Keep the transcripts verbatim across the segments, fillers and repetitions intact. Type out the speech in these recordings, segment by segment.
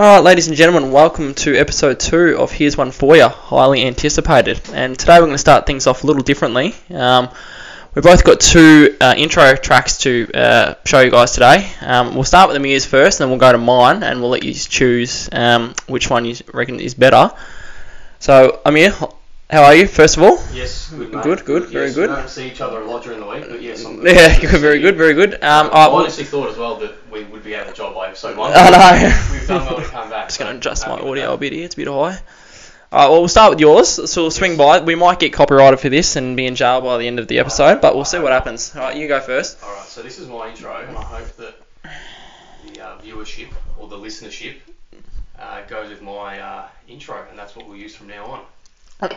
Alright, ladies and gentlemen, welcome to episode two of Here's One For You, highly anticipated. And today we're going to start things off a little differently. Um, we've both got two uh, intro tracks to uh, show you guys today. Um, we'll start with the Muse first, and then we'll go to mine, and we'll let you choose um, which one you reckon is better. So, Amir, how are you, first of all? Yes, good, mate. Good, good, yes, very good. We don't see each other a lot during the week, but yes, I'm good. Yeah, good, very good, very good. Um, I honestly thought as well that we would be out of the job by episode one. I know. We've done well to come back. Just going to adjust my audio a bit here. It's a bit high. All right, well, we'll start with yours. So we'll swing by. We might get copyrighted for this and be in jail by the end of the episode, but we'll see what happens. All right, you go first. All right, so this is my intro, and I hope that the uh, viewership or the listenership uh, goes with my uh, intro, and that's what we'll use from now on. And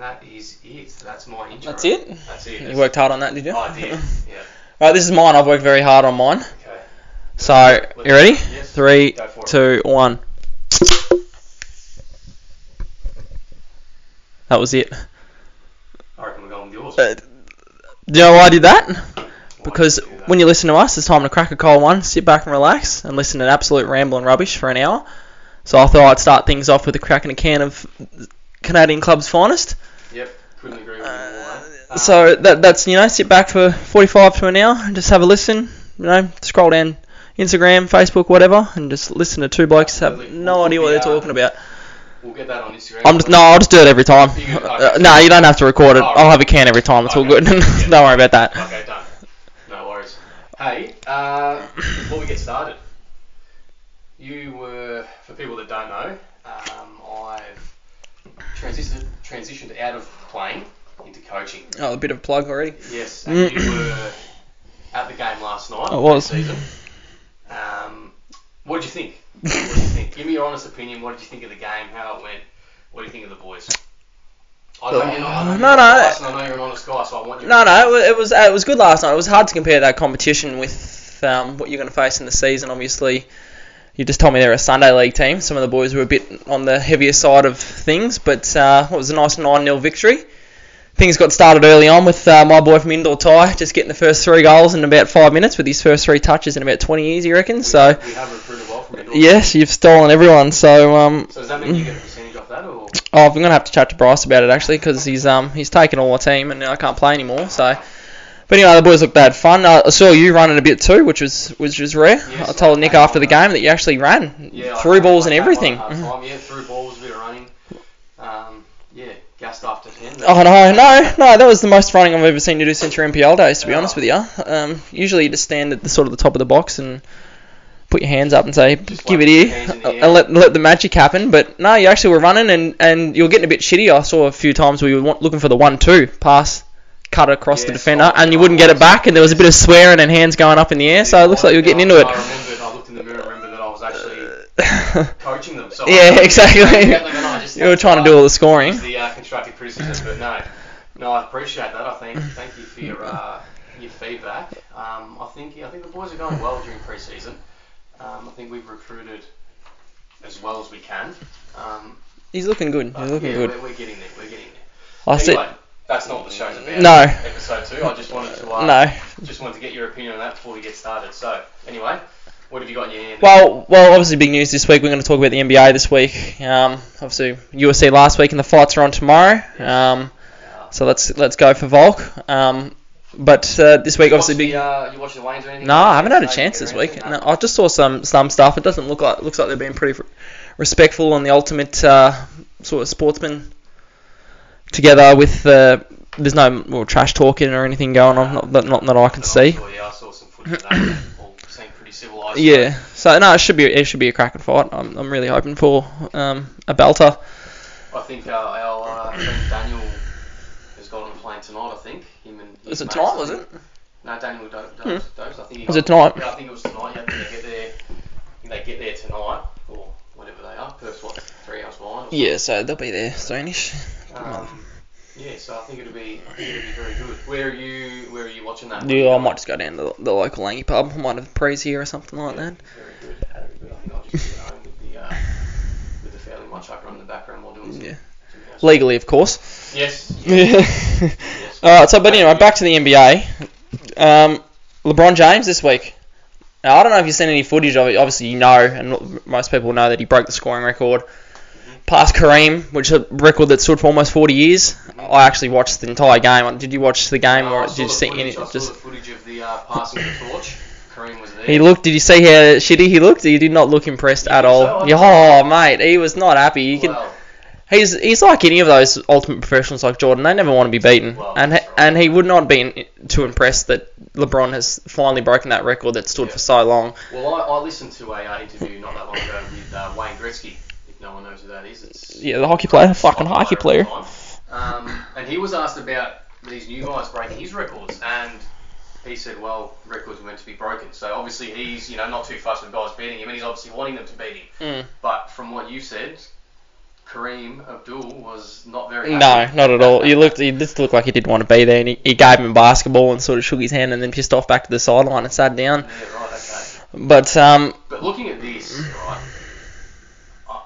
that is it. That's my intro. That's it? That's it. You worked hard on that, did you? I did, yeah. Right, this is mine. I've worked very hard on mine. Okay. So, you ready? Yes. Three, two, one. That was it. I reckon we're going with yours. Uh, do you know why I did that? Why because did you do that? When you listen to us, it's time to crack a cold one, sit back and relax, and listen to absolute ramble and rubbish for an hour. So I thought I'd start things off with a crack and a can of Canadian club's finest. Yep, couldn't agree with you uh, more. Um, so that, that's, you know, sit back for forty-five to an hour and just have a listen. You know, scroll down Instagram, Facebook, whatever, and just listen to two blokes have we'll no idea what they're talking uh, about. We'll get that on Instagram. I'm just, no, I'll just do it every time. You, okay, uh, no, you don't have to record it. Oh, right. I'll have a can every time. It's okay. All good. Yeah. Don't worry about that. Okay, done. No worries. Hey, uh, before we get started, you were, for people that don't know, um, I've transitioned transitioned out of playing into coaching. Oh, a bit of a plug already. Yes, and mm. you were at the game last night. I was. Season. Um, what did you think? What did you think? Give me your honest opinion. What did you think of the game? How it went? What do you think of the boys? I don't know. No, no. Last night, I know you're an honest guy, so I want you. No, no. It was it was good last night. It was hard to compare that competition with um, what you're going to face in the season. Obviously, you just told me they're a Sunday league team. Some of the boys were a bit on the heavier side of things, but uh, it was a nice nine nil victory. Things got started early on with uh, my boy from Indoor Tie just getting the first three goals in about five minutes with his first three touches in about twenty years, you reckon? We, so we have recruited well from Indoor Tie. Yes, you've stolen everyone. So um. So does that mean you get a percentage off that, or? Oh, I'm gonna have to chat to Bryce about it actually, because he's um he's taken all our team and I can't play anymore. So, but anyway, the boys looked they had fun. Uh, I saw you running a bit too, which was which was rare. Yes, I told I Nick after the game that you actually ran, yeah, through balls and everything. Mm-hmm. Yeah, through balls, a bit of running. Um, yeah. Gassed after ten. Oh, no, no, no, that was the most running I've ever seen you do since your N P L days, to be yeah. honest with you. Um, usually you just stand at the sort of the top of the box and put your hands up and say, just give it here, and let, let the magic happen. But no, you actually were running and, and you were getting a bit shitty. I saw a few times where you were looking for the one-two pass, cut across yeah, the defender, so and you wouldn't get it back, and there was a bit of swearing and hands going up in the air, so it looks like you were getting into it. I remembered, I looked in the mirror and remembered that I was actually coaching them. So yeah, exactly. You were trying to do all the scoring. The uh, constructive criticism, but no, no, I appreciate that. I think thank you for your uh, your feedback. Um, I think yeah, I think the boys are going well during pre-season. Um, I think we've recruited as well as we can. Um, He's looking good. He's looking yeah, good. We're, we're getting there. We're getting there. I anyway, see. That's not what the show's about. No. Episode two. I just wanted to uh, no. just wanted to get your opinion on that before we get started. So anyway. What have you got in your hand? Well, well, obviously big news this week. We're going to talk about the N B A this week. Um, obviously, U F C last week and the fights are on tomorrow. Um, yeah. So let's let's go for Volk. Um, but uh, this week, you obviously big. The, uh, you watch the Wayans or anything? No, I haven't had a chance this week. No, I just saw some some stuff. It doesn't look like looks like they're being pretty respectful on the ultimate uh, sort of sportsman. Together with uh, there's no well, trash talking or anything going on. Not that not that I can see. Sure, yeah, I saw some footage of that. Civilized, yeah, so no, it should be it should be a cracking fight. I'm I'm really hoping for um, a belter. I think uh, our uh, friend Daniel has got on a plane tonight. I think him and his was it mates, tonight? Was it? No, Daniel does. does, hmm. does. I think he was got, it tonight? Yeah, I think it was tonight. Yeah, they get there. They get there tonight or whatever they are. Perth's what three hours behind. Yeah, so they'll be there soonish. Um, Yeah, so I think it'll be, I think it'll be very good. Where are you? Where are you watching that? Yeah, I might just go down to the, the local Langy pub. I might have pre's here or something like yeah, that. Very good, very good. I think I'll just get home with the uh, with the family watch up on in the background while doing some, yeah, some house legally, of course. Yes. Yeah. Yes. All right. So, but anyway, back to the N B A. Um, LeBron James this week. Now, I don't know if you've seen any footage of it. Obviously, you know, and most people know that he broke the scoring record. Past Kareem, which is a record that stood for almost forty years. I actually watched the entire game. Did you watch the game, no, or did you see footage, any? I just saw the footage of the uh, passing of the torch. Kareem was there. He looked. Did you see how shitty he looked? He did not look impressed yeah, at all. So oh, mate, he was not happy. You well, can. He's he's like any of those ultimate professionals like Jordan. They never want to be beaten, well, and right. and he would not be too impressed that LeBron has finally broken that record that stood yeah. for so long. Well, I, I listened to a uh, interview not that long ago with uh, Wayne Gretzky. No one knows who that is. It's yeah, the hockey player, fucking hockey player. Um, and he was asked about these new guys breaking his records, and he said, well, records were meant to be broken. So obviously he's, you know, not too fussed with guys beating him, and he's obviously wanting them to beat him. Mm. But from what you said, Kareem Abdul was not very happy. No, not at all. He looked, he just looked like he didn't want to be there, and he, he gave him a basketball and sort of shook his hand and then pissed off back to the sideline and sat down. Yeah, right, okay. But, um... But looking at this, right...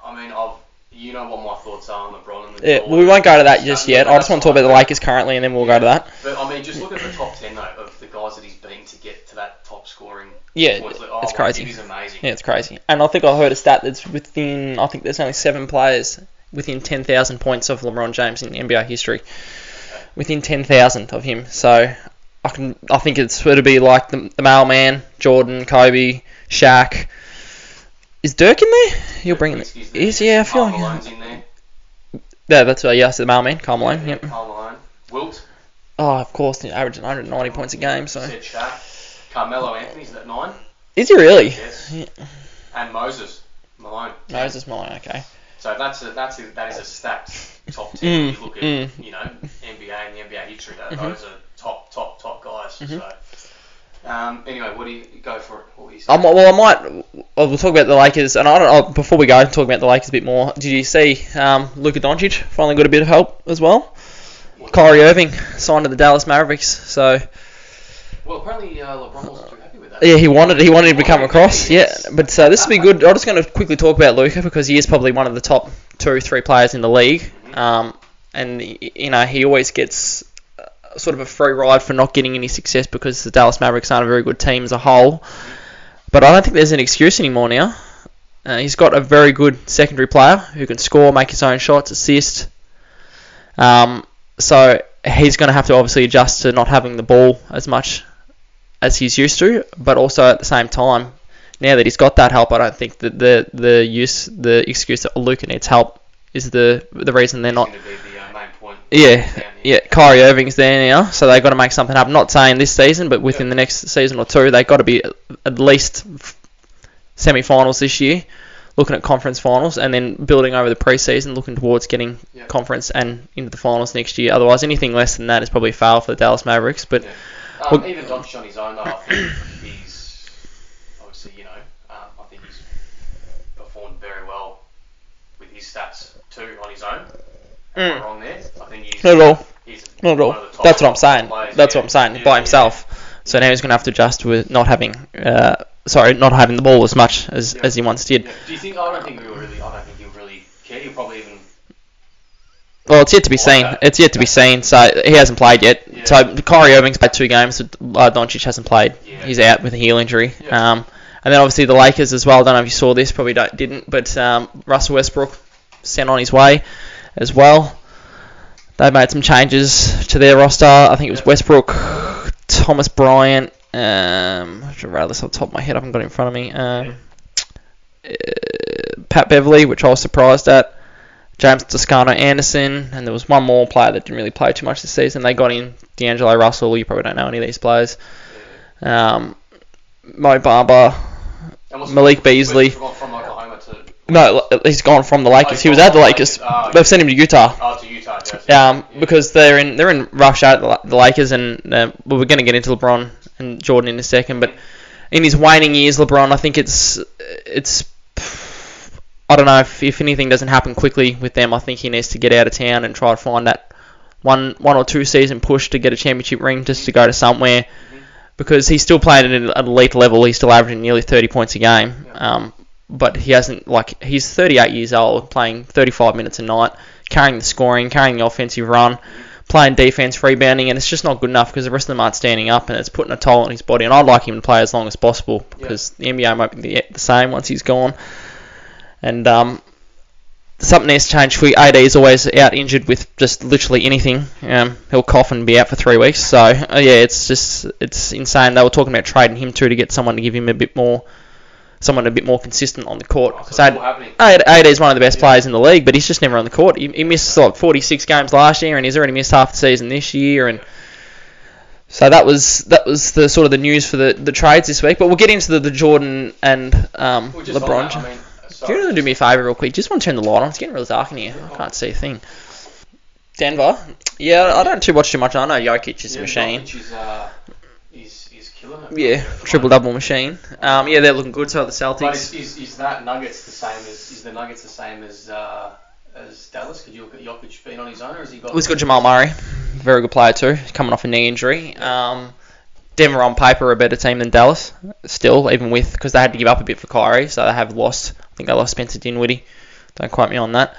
I mean, I've, you know what my thoughts are on LeBron and the yeah, we won't go to that just yet. I just want to talk about the Lakers currently, and then we'll yeah. go to that. But I mean, just look at the top ten though of the guys that he's beaten to get to that top scoring. Yeah, points. Like, oh, it's crazy. It is amazing. Yeah, it's crazy. And I think I heard a stat that's within. I think there's only seven players within ten thousand points of LeBron James in N B A history. Okay. Within ten thousand of him, so I can. I think it's it'll be like the, the mailman, Jordan, Kobe, Shaq. Is Dirk in there? He'll bring him. Is yeah, I feel Karl like. Malone's in there. Yeah, that's right. Yeah, I said the mailman, Karl Malone. Yeah, yep. Karl Malone. Wilt. Oh, of course. He's averaging one hundred ninety points a game. So. Said Shaq. Carmelo Anthony's at nine. Is he really? Yes. Yeah. And Moses Malone. Moses Malone. Okay. So that's a, that's a, that is a stacked top ten. Mm, if you look at mm. you know N B A and the N B A history. That, mm-hmm. Those are top top top guys. Mm-hmm. So. Um, anyway, what do you go for it? What do you say? Um, well, I might. Well, we'll talk about the Lakers, and I don't. I'll, before we go, talk about the Lakers a bit more. Did you see um, Luka Doncic finally got a bit of help as well? What Kyrie Irving signed to the Dallas Mavericks, so. Well, apparently uh, LeBron wasn't too happy with that. Yeah, he wanted he wanted him to come across. Yeah, but uh, this will be good. I'm just going to quickly talk about Luka because he is probably one of the top two, three players in the league, mm-hmm. um, and you know he always gets. Sort of a free ride for not getting any success because the Dallas Mavericks aren't a very good team as a whole. But I don't think there's an excuse anymore now. Uh, he's got a very good secondary player who can score, make his own shots, assist. Um, so he's going to have to obviously adjust to not having the ball as much as he's used to. But also at the same time, now that he's got that help, I don't think that the the use the excuse that Luka needs help is the the reason they're not. Yeah, yeah. Kyrie Irving's there now, so they've got to make something happen. Not saying this season, but within yeah. the next season or two, they've got to be at least semi-finals this year, looking at conference finals, and then building over the preseason, looking towards getting yeah. conference and into the finals next year. Otherwise, anything less than that is probably a fail for the Dallas Mavericks. But yeah. um, well, even Doncic on his own, though, I think he's obviously, you know, um, I think he's performed very well with his stats too on his own. Mm. Wrong there. I think he's, not at all. He's not at all. That's what I'm saying. Players, That's yeah. what I'm saying. Yeah, by himself. Yeah. So now he's going to have to adjust with not having, uh, sorry, not having the ball as much as, yeah. as he once did. Yeah. Do you think? I don't think he'll really. I don't think he'll really care. He'll probably even. Well, it's yet to be seen. That. It's yet to be seen. So he hasn't played yet. Yeah. So Kyrie Irving's played two games. So Doncic hasn't played. Yeah. He's out with a heel injury. Yeah. Um, and then obviously the Lakers as well. I don't know if you saw this. Probably don't, didn't. But um, Russell Westbrook sent on his way. As well, they made some changes to their roster. I think it was Westbrook, Thomas Bryant. Um, I should rattle this off the top of my head. I haven't got it in front of me. Um, uh, Pat Beverley, which I was surprised at. James Toscano Anderson, and there was one more player that didn't really play too much this season. They got in D'Angelo Russell. You probably don't know any of these players. Um, Mo Bamba, Malik Beasley. No, he's gone from the Lakers. Oh, he was at the Lakers. Lakers. Oh, They've yeah. sent him to Utah. Oh, to Utah. Yes. Um, yeah. because they're in they're in rough shape, the Lakers, and uh, we're going to get into LeBron and Jordan in a second. But in his waning years, LeBron, I think it's it's I don't know if, if anything doesn't happen quickly with them. I think he needs to get out of town and try to find that one one or two season push to get a championship ring, just to go to somewhere, because he's still playing at an elite level. He's still averaging nearly thirty points a game. Um, but he hasn't, like, he's thirty-eight years old, playing thirty-five minutes a night, carrying the scoring, carrying the offensive run, playing defense, rebounding, and it's just not good enough because the rest of them aren't standing up, and it's putting a toll on his body. And I'd like him to play as long as possible, because yeah. the N B A might be the same once he's gone. And um, something has changed for A D is always out injured with just literally anything. Um, he'll cough and be out for three weeks. So, uh, yeah, it's just it's insane. They were talking about trading him too to get someone to give him a bit more, someone a bit more consistent on the court. Because oh, A D is one of the best yeah. players in the league, but he's just never on the court. He, he missed like forty-six games last year, and he's already missed half the season this year. And so that was that was the sort of the news for the, the trades this week. But we'll get into the, the Jordan and um, LeBron. That, I mean, sorry. Do you want to do me a favour real quick? Just want to turn the light on. It's getting real dark in here. I can't see a thing. Denver. Yeah, I don't too watch too much. I know Jokic is yeah, a machine. Jokic is, uh, he's, he's killing it. Yeah, triple-double machine. Um, yeah, they're looking good, so are the Celtics. But is, is, is that Nuggets the same as... Is the Nuggets the same as... Uh... As Dallas, could you look at Jokic being on his own, or has he got? Well, he's got Jamal Murray, very good player too, coming off a knee injury. Um, Denver on paper are a better team than Dallas, still, even with, because they had to give up a bit for Kyrie, so they have lost. I think they lost Spencer Dinwiddie. Don't quote me on that.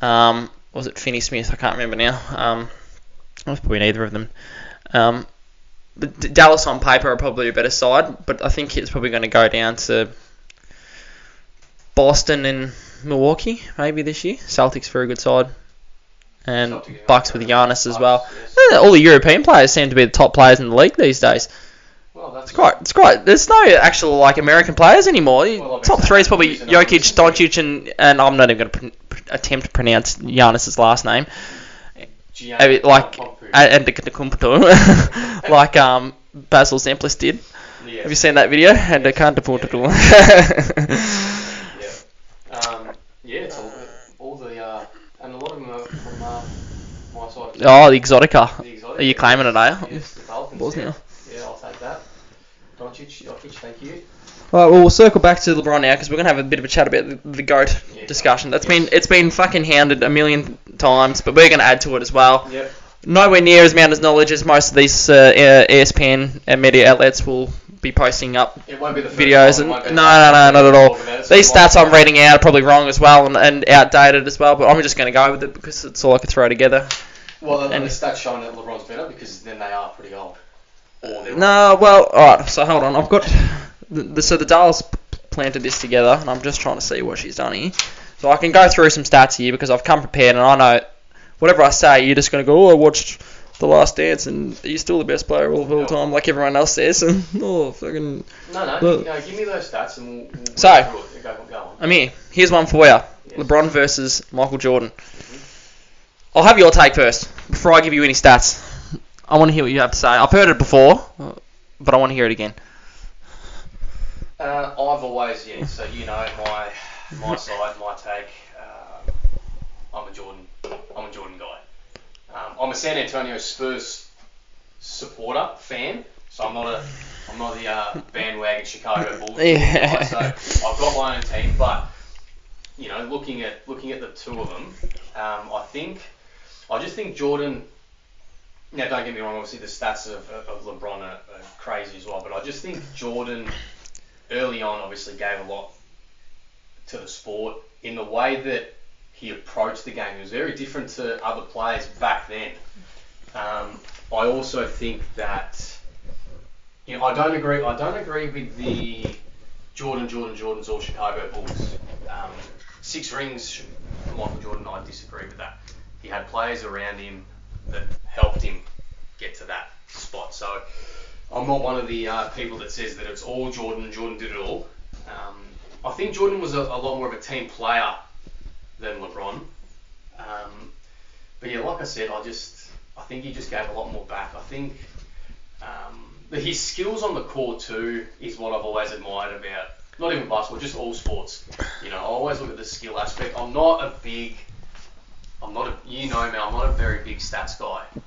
Um, was it Finney Smith? I can't remember now. Um, it was probably neither of them. Um, but D- Dallas on paper are probably a better side, but I think it's probably going to go down to Boston and Milwaukee maybe this year. Celtics for a good side, and Celtic, Bucks with Giannis as well. Yes. Yeah, all the European players seem to be the top players in the league these days. Well, that's it's quite. It's quite. There's no actual like American players anymore. Well, top three is probably Jokic, Doncic, and and I'm not even going to pr- attempt to pronounce Giannis's last name. Giannis, like and the Kumputu, like um Basil Sampras did. Yes. Have you seen that video? And I can't afford to. Yeah, it's all, all the, uh, and a lot of them are from uh, my side. Oh, the Exotica. The Exotica. Are you claiming it, eh? Yes, the Dolphins. Yeah. yeah, I'll take that. Doncic, Jokic, thank you. All right, well, we'll circle back to LeBron now, because we're going to have a bit of a chat about the, the GOAT yeah. discussion. That's yes. been It's been fucking hounded a million times, but we're going to add to it as well. Yep. Nowhere near as amount of knowledge as most of these uh, E S P N and media outlets will be posting up it won't be the videos and no, no, no, not at all. These stats I'm reading out are probably wrong as well and, and outdated as well. But I'm just going to go with it because it's all I could throw together. Well, the, and the stats showing that LeBron's better because then they are pretty old. No, nah, well, all right. So hold on, I've got the, the so the Dallas planted this together, and I'm just trying to see what she's done here. So I can go through some stats here because I've come prepared, and I know whatever I say, you're just going to go, oh, I watched The Last Dance, and he's still the best player of all, of all time, like everyone else says. And oh, fucking. No, no, look. no. Give me those stats, and we'll. we'll so, go, go, go on. I'm here. Here's one for you: yes. LeBron versus Michael Jordan. Mm-hmm. I'll have your take first before I give you any stats. I want to hear what you have to say. I've heard it before, but I want to hear it again. Uh, I've always, yeah. So you know my my side, my take. Um, I'm a Jordan. I'm a Jordan guy. Um, I'm a San Antonio Spurs supporter, fan, so I'm not a I'm not the uh, bandwagon Chicago Bulls yeah. guy, so I've got my own team. But you know, looking at looking at the two of them, um, I think I just think Jordan. Now, don't get me wrong. Obviously, the stats of, of LeBron are, are crazy as well, but I just think Jordan early on obviously gave a lot to the sport in the way that he approached the game. It was very different to other players back then. Um, I also think that, you know, I don't agree. I don't agree with the Jordan, Jordan, Jordan's all Chicago Bulls. Um, six rings, Michael Jordan. I disagree with that. He had players around him that helped him get to that spot. So I'm not one of the uh, people that says that it's all Jordan. Jordan did it all. Um, I think Jordan was a, a lot more of a team player than LeBron, um, but yeah, like I said, I just I think he just gave a lot more back. I think um, that his skills on the court too is what I've always admired about not even basketball, just all sports. You know, I always look at the skill aspect. I'm not a big, I'm not a you know me, I'm not a very big stats guy. Um,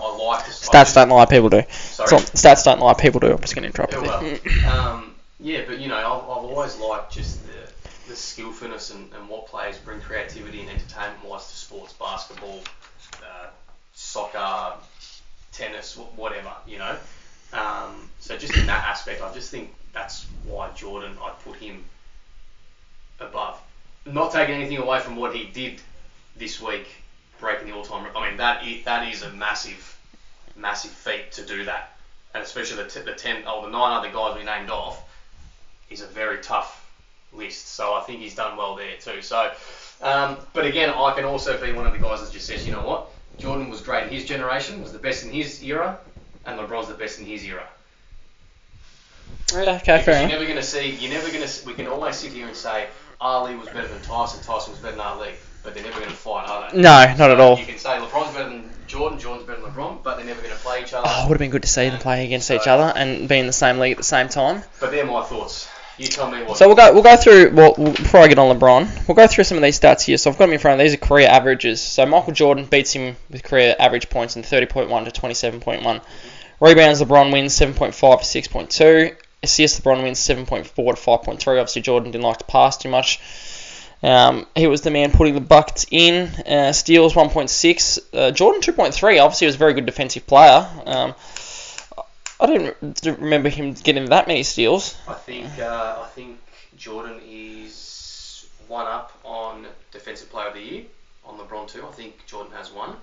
I like the stats just, don't lie, people do. Sorry, so, stats don't lie, people do. I'm just gonna interrupt you. Yeah, well, um, yeah, but you know, I've, I've always liked just the. the skillfulness and, and what players bring creativity and entertainment-wise to sports, basketball, uh, soccer, tennis, whatever, you know. Um, so just in that aspect, I just think that's why Jordan, I put him above. Not taking anything away from what he did this week, breaking the all-time record. I mean, that is, that is a massive, massive feat to do that. And especially the t- the ten, oh, the nine other guys we named off is a very tough list. So I think he's done well there too. So, um, but again, I can also be one of the guys that just says, you know what, Jordan was great in his generation, was the best in his era, and LeBron's the best in his era. Yeah, okay, fair enough. You're never going to see. You're never going to. We can always sit here and say Ali was better than Tyson, Tyson was better than Ali, but they're never going to fight, are they? No, not so at all. You can say LeBron's better than Jordan, Jordan's better than LeBron, but they're never going to play each other. Oh, it would have been good to see them play against so, each other and be in the same league at the same time. But they're my thoughts. You tell me what. So we'll go. We'll go through. Well, before I get on LeBron, we'll go through some of these stats here. So I've got them in front of me. These are career averages. So Michael Jordan beats him with career average points in thirty point one to twenty-seven point one. Rebounds, LeBron wins seven point five to six point two. Assists, LeBron wins seven point four to five point three. Obviously, Jordan didn't like to pass too much. Um, he was the man putting the buckets in. Uh, steals, one point six. Uh, Jordan, two point three. Obviously, he was a very good defensive player. Um, I don't re- remember him getting that many steals. I think uh, I think Jordan is one up on Defensive Player of the Year. On LeBron, too. I think Jordan has one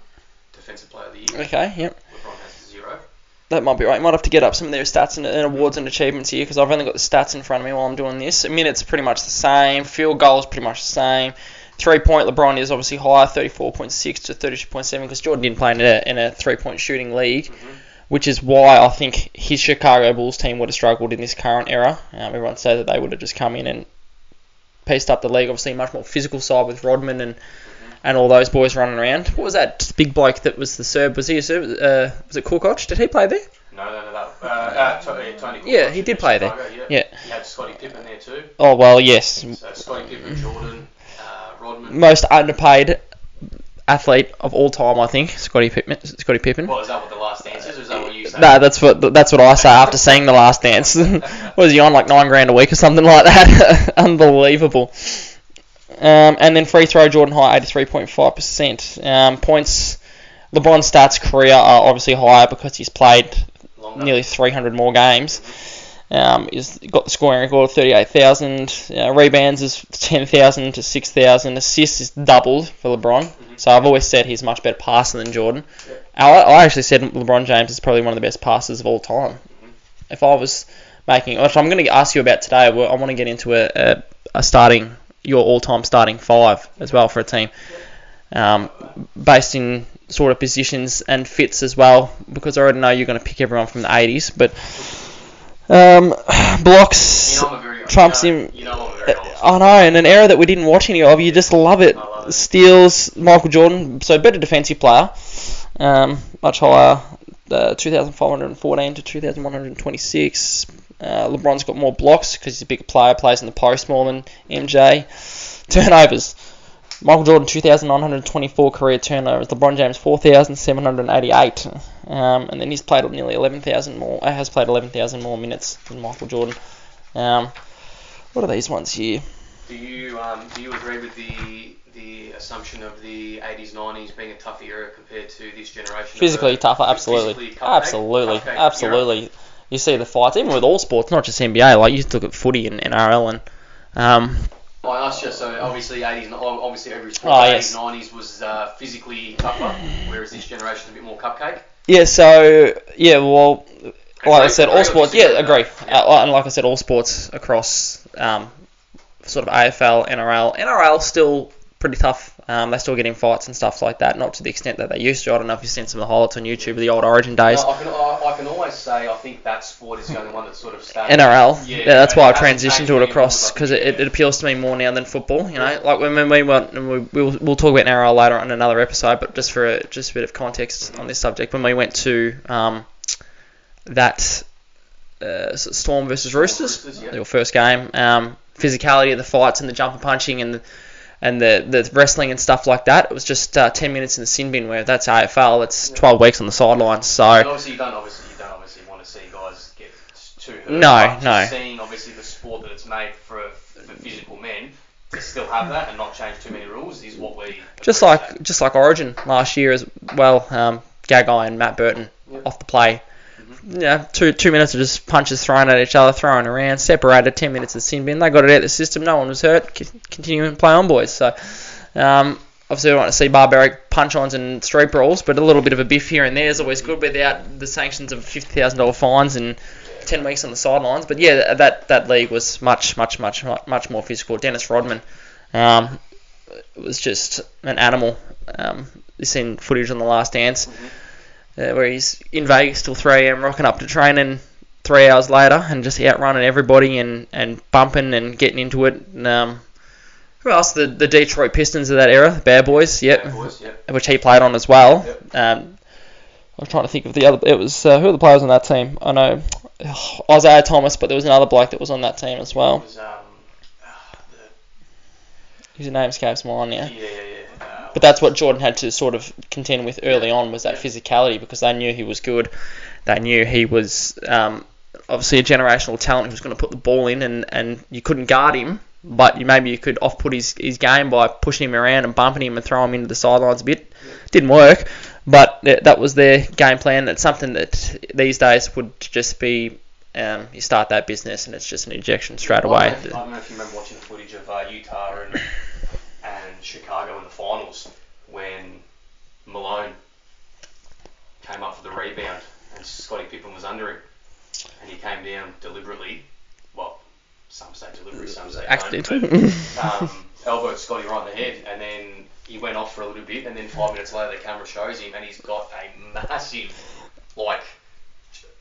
Defensive Player of the Year. Okay, yep. LeBron has zero. That might be right. You might have to get up some of their stats and, and awards and achievements here because I've only got the stats in front of me while I'm doing this. Minutes pretty much the same. Field goals pretty much the same. Three-point, LeBron is obviously higher, thirty-four point six to thirty-two point seven because Jordan didn't play in a, in a three-point shooting league, mm-hmm. which is why I think his Chicago Bulls team would have struggled in this current era. Um, everyone said that they would have just come in and pieced up the league. Obviously, much more physical side with Rodman and... and all those boys running around. What was that big bloke that was the Serb? Was he a Serb? Uh, was it Kukoč? Did he play there? No, no, no. That, uh, uh, Tony, Tony Kukoč. Yeah, he did play there. Chicago, yeah. yeah. He had Scottie Pippen there too. Oh, well, yes. So Scottie Pippen, Jordan, uh, Rodman. Most underpaid athlete of all time, I think, Scottie Pippen. Scottie Pippen. Well, is that what The Last Dance is, or is that what you say? No, that's what, that's what I say after seeing The Last Dance. What was he on, like nine grand a week or something like that? Unbelievable. Um, and then free throw, Jordan high, eighty-three point five percent. Um, points, LeBron's stats career are obviously higher because he's played Longer. nearly three hundred more games. Um, he's got the scoring record of thirty-eight thousand. Uh, rebounds is ten thousand to six thousand. Assists is doubled for LeBron. Mm-hmm. So I've always said he's a much better passer than Jordan. Yeah. I, I actually said LeBron James is probably one of the best passers of all time. Mm-hmm. If I was making... Which I'm going to ask you about today. I want to get into a, a, a starting... your all-time starting five as well for a team, um, based in sort of positions and fits as well, because I already know you're going to pick everyone from the eighties, but um, blocks, you know, very, trumps you know, him, you know, I know, in an era that we didn't watch any of, you just love it, love it. Steals, Michael Jordan, so better defensive player, um, much higher, uh, two thousand five hundred fourteen to two thousand one hundred twenty-six. Uh, LeBron's got more blocks because he's a bigger player, plays in the post more than M J. Turnovers. Michael Jordan, two thousand nine hundred twenty-four career turnovers. LeBron James, four thousand seven hundred eighty-eight. Um, and then he's played nearly eleven thousand more, uh, has played eleven thousand more minutes than Michael Jordan. Um, what are these ones here? Do you um, do you agree with the the assumption of the eighties, nineties being a tough era compared to this generation? Physically tougher, absolutely. Physically cupcake, absolutely, cupcake absolutely. Era. You see the fights, even with all sports, not just N B A. Like, you look at footy and N R L and... Um, I asked you, so obviously eighties, obviously every sport, oh, eighties, yes. nineties was uh, physically tougher, whereas this generation's a bit more cupcake. Yeah, so, yeah, well, like agree, I said, all sports, yeah, agree. Yeah. Uh, and like I said, all sports across um, sort of A F L, N R L. N R L still pretty tough. Um, they still get in fights and stuff like that, not to the extent that they used to. I don't know if you've seen some of the highlights on YouTube of the old Origin days. No, I, can, I, I can always say I think that sport is the only one that sort of started. N R L. Yeah, yeah that's why I transitioned to it across, because it, it, it appeals to me more now than football. You know, like when, when we went, and we, we'll, we'll talk about N R L later on in another episode, but just for a, just a bit of context mm-hmm. on this subject, when we went to um, that uh, Storm versus Roosters, Storm Roosters yeah. Your first game, um, physicality of the fights and the jump and punching and the... and the the wrestling and stuff like that, it was just uh, ten minutes in the sin bin, where that's A F L, it's yeah. twelve weeks on the sidelines. So and obviously you don't obviously you don't obviously want to see guys get too hurt. No, no. Seeing obviously the sport that it's made for for physical men to still have that and not change too many rules is what we just like at. just like Origin last year as well. Um, Gagai and Matt Burton yeah. off the play. Mm-hmm. Yeah, two two minutes of just punches thrown at each other, throwing around, separated, ten minutes of sin bin. They got it out of the system. No one was hurt. C- continuing to play on, boys. So, um, obviously, we want to see barbaric punch-ons and street brawls, but a little bit of a biff here and there is always good without the sanctions of fifty thousand dollars fines and ten weeks on the sidelines. But, yeah, that that league was much, much, much, much more physical. Dennis Rodman um, was just an animal. Um, you've seen footage on The Last Dance. Mm-hmm. Uh, where he's in Vegas till three a.m. rocking up to training three hours later and just outrunning everybody and, and bumping and getting into it. And, um, who else? The, the Detroit Pistons of that era, the Bad Boys, yep, Bad Boys, yep. which he played on as well. Yep. Um, I'm trying to think of the other. It was uh, who were the players on that team? I know oh, Isaiah Thomas, but there was another bloke that was on that team as well. It was, um, oh, the... His name escapes me on now. Yeah, yeah, yeah. But that's what Jordan had to sort of contend with early on was that physicality because they knew he was good. They knew he was um, obviously a generational talent who was going to put the ball in and, and you couldn't guard him, but you maybe you could off-put his, his game by pushing him around and bumping him and throwing him into the sidelines a bit. Didn't work, but th- that was their game plan. It's something that these days would just be... Um, you start that business and it's just an injection straight away. I don't know, I don't know if you remember watching footage of uh, Utah and... and Chicago in the finals when Malone came up for the rebound and Scottie Pippen was under him and he came down deliberately, well, some say deliberately, some say accidentally, um, elbowed Scottie right in the head and then he went off for a little bit and then five minutes later the camera shows him and he's got a massive, like,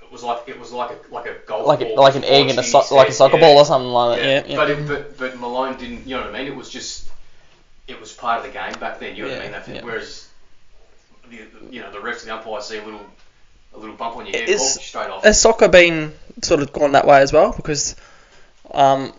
it was like it was like a like a golf like ball, like an egg in a so- like a soccer yeah. ball or something like yeah. that. Yeah, but, yeah. It, but but Malone didn't, you know what I mean? It was just. It was part of the game back then, you know yeah, what I mean? That, yeah. Whereas, the, you know, the refs and the umpires see a little, a little bump on your head, is, straight off. Has soccer been sort of gone that way as well? Because um,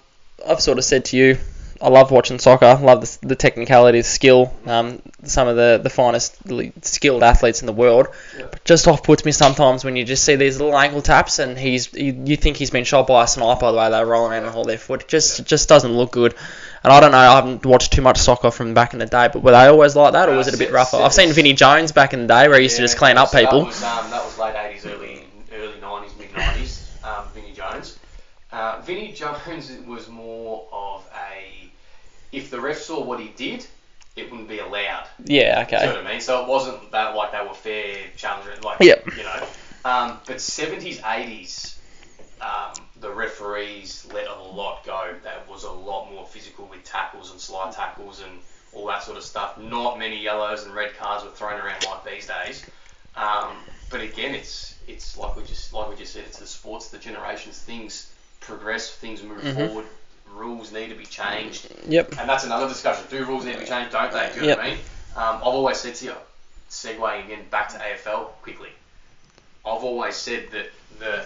I've sort of said to you, I love watching soccer. I love the, the technicality, the skill, um, some of the, the finest skilled athletes in the world. Yeah. But just off puts me sometimes when you just see these little ankle taps and he's you, you think he's been shot by a sniper the way they roll around and hold their foot. It just, yeah. just doesn't look good. And I don't know, I haven't watched too much soccer from back in the day, but were they always like that, or was it a bit rougher? I've seen Vinnie Jones back in the day where he used yeah, to just clean up people. That was, um, that was late eighties, early early nineties, mid-nineties, um, Vinnie Jones. Uh, Vinnie Jones was more of a... If the ref saw what he did, it wouldn't be allowed. Yeah, okay. You know what I mean? So it wasn't that like they were fair challengers, like, yep. you know. Um, but seventies, eighties... Um, the referees let a lot go. That was a lot more physical with tackles and slide tackles and all that sort of stuff. Not many yellows and red cards were thrown around like these days. Um, but again, it's it's like we just like we just said. It's the sports, the generations, things progress, things move mm-hmm. forward. Rules need to be changed. Yep. And that's another discussion. Do rules need to be changed? Don't they? Do you yep. know what I mean? Um, I've always said to you, segueing again back to A F L quickly. I've always said that the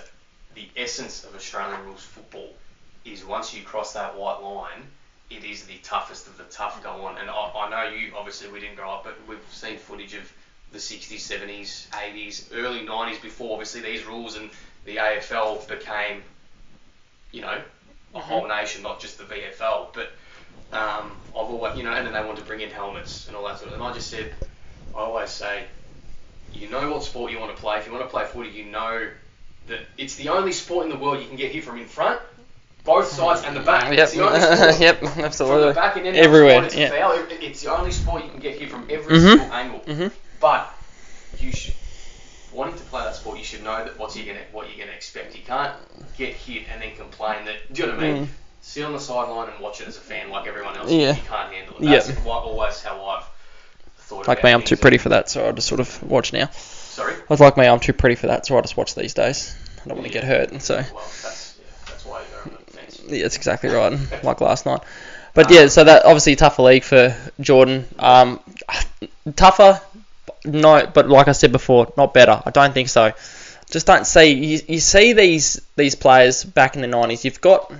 The essence of Australian rules football is once you cross that white line, it is the toughest of the tough go on. And I, I know you, obviously, we didn't grow up, but we've seen footage of the sixties, seventies, eighties, early nineties before, obviously, these rules and the A F L became, you know, a whole nation, not just the V F L. But um, I've always, you know, and then they want to bring in helmets and all that sort of. And I just said, I always say, you know what sport you want to play. If you want to play footy, you know. That it's the only sport in the world you can get hit from in front, both sides, and the back. Yep, it's the only sport yep absolutely. From the back and everywhere. Sport, it's, yeah. a foul. It's the only sport you can get hit from every mm-hmm. single angle. Mm-hmm. But you should, wanting to play that sport, you should know that what's you're gonna, what you're going to expect. You can't get hit and then complain that, do you know what I mean? Mm. Sit on the sideline and watch it as a fan like everyone else. Yeah. You can't handle it. That's yep. always how I've thought like about it. Like me, I'm too pretty for that, so I'll just sort of watch now. Sorry? I was like, mate, I'm too pretty for that, so I just watch these days. I don't yeah. want to get hurt, and so... Well, that's, yeah, that's why you're going on the fence. Yeah, that's exactly right, like last night. But, um, yeah, so that, obviously, tougher league for Jordan. Um, tougher, no, but like I said before, not better. I don't think so. Just don't see... You, you see these these players back in the nineties. You've got...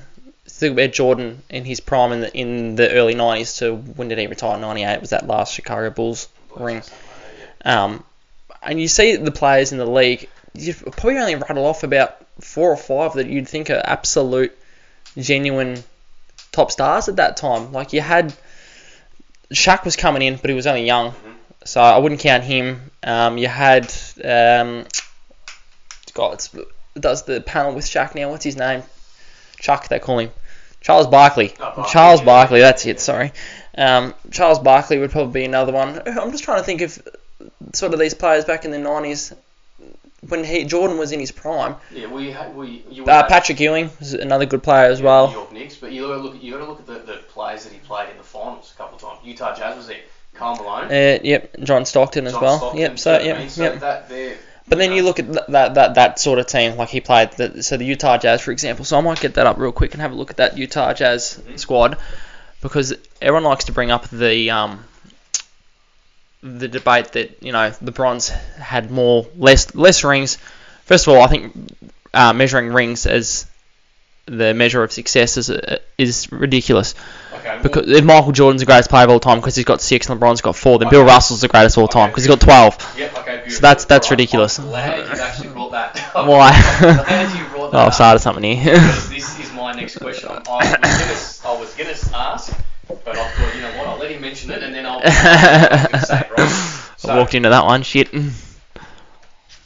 Think about Jordan in his prime in the, in the early nineties to... When did he retire? ninety-eight was that last Chicago Bulls ring. Um... And you see the players in the league, you probably only rattle off about four or five that you'd think are absolute, genuine top stars at that time. Like you had, Shaq was coming in, but he was only young. so I wouldn't count him. Um, you had um, God, it's, does the panel with Shaq now? What's his name? Chuck, they call him. Charles Barkley. Oh, Barkley Charles yeah. Barkley, that's it, sorry. Um, Charles Barkley would probably be another one. I'm just trying to think of sort of these players back in the nineties when he Jordan was in his prime. Yeah, we had, we you uh, Patrick Ewing was another good player as yeah, well. New York Knicks, but you got to look at you got to look at the, the players that he played in the finals a couple of times. Utah Jazz was there. Karl Malone. Uh, yep, John Stockton as John well. Stockton, yep, so yep, I mean? so yep. that there. But then you look at that that, that, that sort of team, like he played, the, so the Utah Jazz, for example. So I might get that up real quick and have a look at that Utah Jazz mm-hmm. squad, because everyone likes to bring up the um, the debate that, you know, LeBron's had more less less rings. First of all, I think uh, measuring rings as the measure of success is uh, is ridiculous. Okay, because well, if Michael Jordan's the greatest player of all time because he's got six and LeBron's got four, then okay. Bill Russell's the greatest of all time because okay. he's got twelve. Yep, okay, beautiful. So that's that's right. ridiculous. I'm glad you actually brought that up. Why? I'm glad you brought that oh, I've started something here. Because this is my next question. I was gonna, I was gonna ask, but I thought, you know what, I'll let him mention it and then I'll say it, right? So, I walked into that one, shit.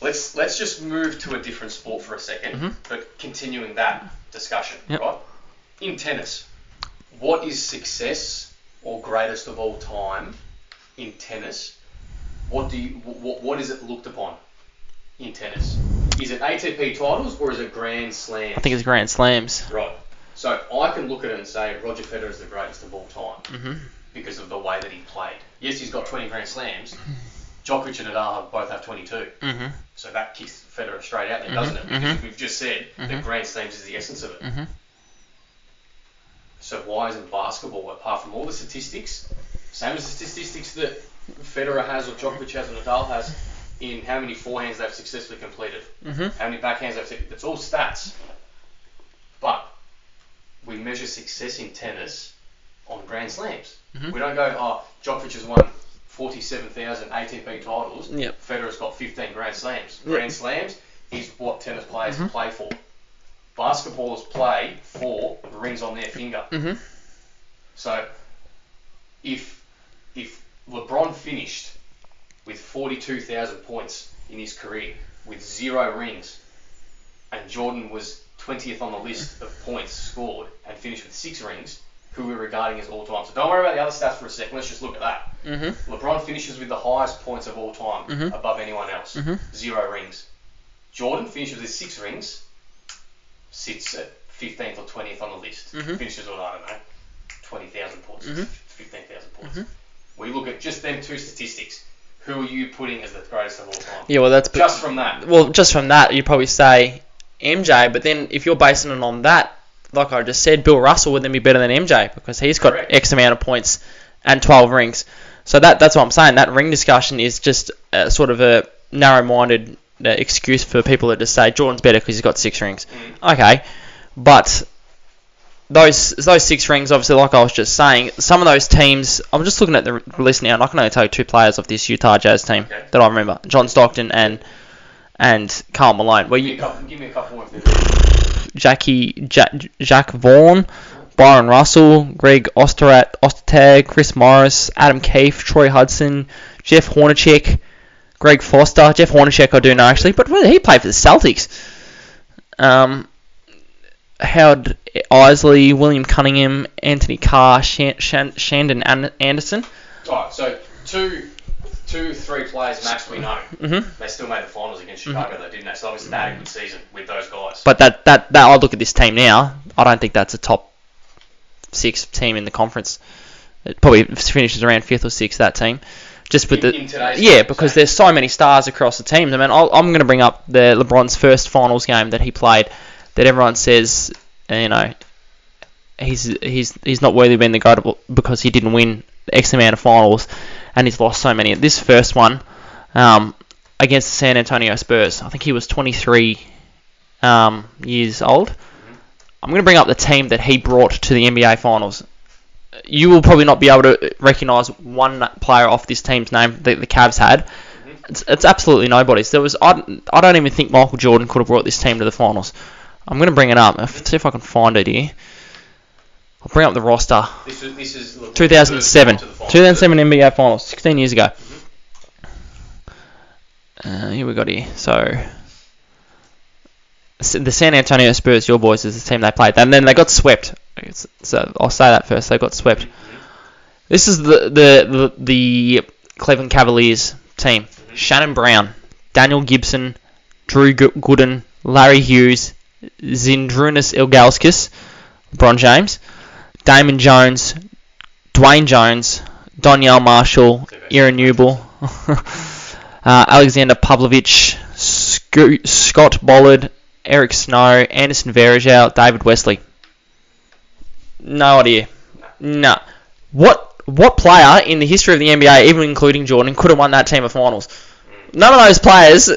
Let's let's just move to a different sport for a second, mm-hmm. but continuing that discussion, yep. right? In tennis, what is success or greatest of all time in tennis? What do you what what is it looked upon in tennis? Is it A T P titles or is it Grand Slams? I think it's Grand Slams. Right. So I can look at it and say Roger Federer is the greatest of all time mm-hmm. because of the way that he played. Yes, he's got twenty Grand Slams. Djokovic and Nadal both have twenty-two. Mm-hmm. So that kicks Federer straight out there, mm-hmm. doesn't it? Because mm-hmm. we've just said mm-hmm. that Grand Slams is the essence of it. Mm-hmm. So why isn't basketball, apart from all the statistics, same as the statistics that Federer has or Djokovic has or Nadal has, in how many forehands they've successfully completed, mm-hmm. how many backhands they've successfully... It's all stats. But we measure success in tennis on Grand Slams. Mm-hmm. We don't go, oh, Djokovic has won forty-seven thousand A T P titles. Yep. Federer's got fifteen Grand Slams. Grand yep. Slams is what tennis players mm-hmm. play for. Basketballers play for rings on their finger. Mm-hmm. So if if LeBron finished with forty-two thousand points in his career with zero rings, and Jordan was twentieth on the list of points scored and finished with six rings, who we're regarding as all time. So don't worry about the other stats for a second. Let's just look at that. Mm-hmm. LeBron finishes with the highest points of all time mm-hmm. above anyone else. Mm-hmm. Zero rings. Jordan finishes with six rings, sits at fifteenth or twentieth on the list. Mm-hmm. Finishes with, I don't know, twenty thousand points, mm-hmm. fifteen thousand points. Mm-hmm. We look at just them two statistics. Who are you putting as the greatest of all time? Yeah, well, that's... Just but, from that. Well, just from that, you'd probably say M J, but then if you're basing it on that, like I just said, Bill Russell would then be better than M J because he's got Correct. X amount of points and twelve rings. So that that's what I'm saying. That ring discussion is just a, sort of a narrow-minded uh, excuse for people that just say Jordan's better because he's got six rings. Mm. Okay, but those those six rings, obviously, like I was just saying, some of those teams, I'm just looking at the list now, and I can only tell you two players of this Utah Jazz team okay. that I remember, John Stockton and and Karl Malone. Well, give, you, me couple, give me a couple more Jackie, ja- Jacques Vaughn, Byron Russell, Greg Osterat, Ostertag, Chris Morris, Adam Keefe, Troy Hudson, Jeff Hornacek, Greg Foster. Jeff Hornacek I do know actually, but he played for the Celtics. Um, Howard Isley, William Cunningham, Anthony Carr, Shan- Shan- Shandon An- Anderson. Alright, so two, two, three players max we know. Mm-hmm. They still made the finals against Chicago, mm-hmm. though, didn't they? So obviously they had a good season with those guys. But that, that, that, I look at this team now, I don't think that's a top six team in the conference. It probably finishes around fifth or sixth, that team. Just with in, the in today's yeah, game, because so. There's so many stars across the teams. I mean, I'll, I'm going to bring up the LeBron's first finals game that he played, that everyone says, you know, he's he's he's not worthy of being the GOAT because he didn't win X amount of finals. And he's lost so many. This first one um, against the San Antonio Spurs, I think he was twenty-three um, years old. Mm-hmm. I'm going to bring up the team that he brought to the N B A Finals. You will probably not be able to recognise one player off this team's name that the Cavs had. Mm-hmm. It's, it's absolutely nobody's. There was I, I don't even think Michael Jordan could have brought this team to the Finals. I'm going to bring it up. Let's see if I can find it here. I'll bring up the roster. This is, this is two thousand seven. The finals, two thousand seven N B A Finals, sixteen years ago. Mm-hmm. Uh, here we got here. So the San Antonio Spurs, your boys, is the team they played, and then they got swept. So I'll say that first. They got swept. This is the the the, the Cleveland Cavaliers team. Shannon Brown, Daniel Gibson, Drew Gooden, Larry Hughes, Zydrunas Ilgauskas, LeBron James, Damon Jones, Dwayne Jones, Donyell Marshall, Aaron Newell, uh, Alexander Pavlovich, Sco- Scott Bollard, Eric Snow, Anderson Varejao, David Wesley. No idea. No. What what player in the history of the N B A, even including Jordan, could have won that team of finals? None of those players,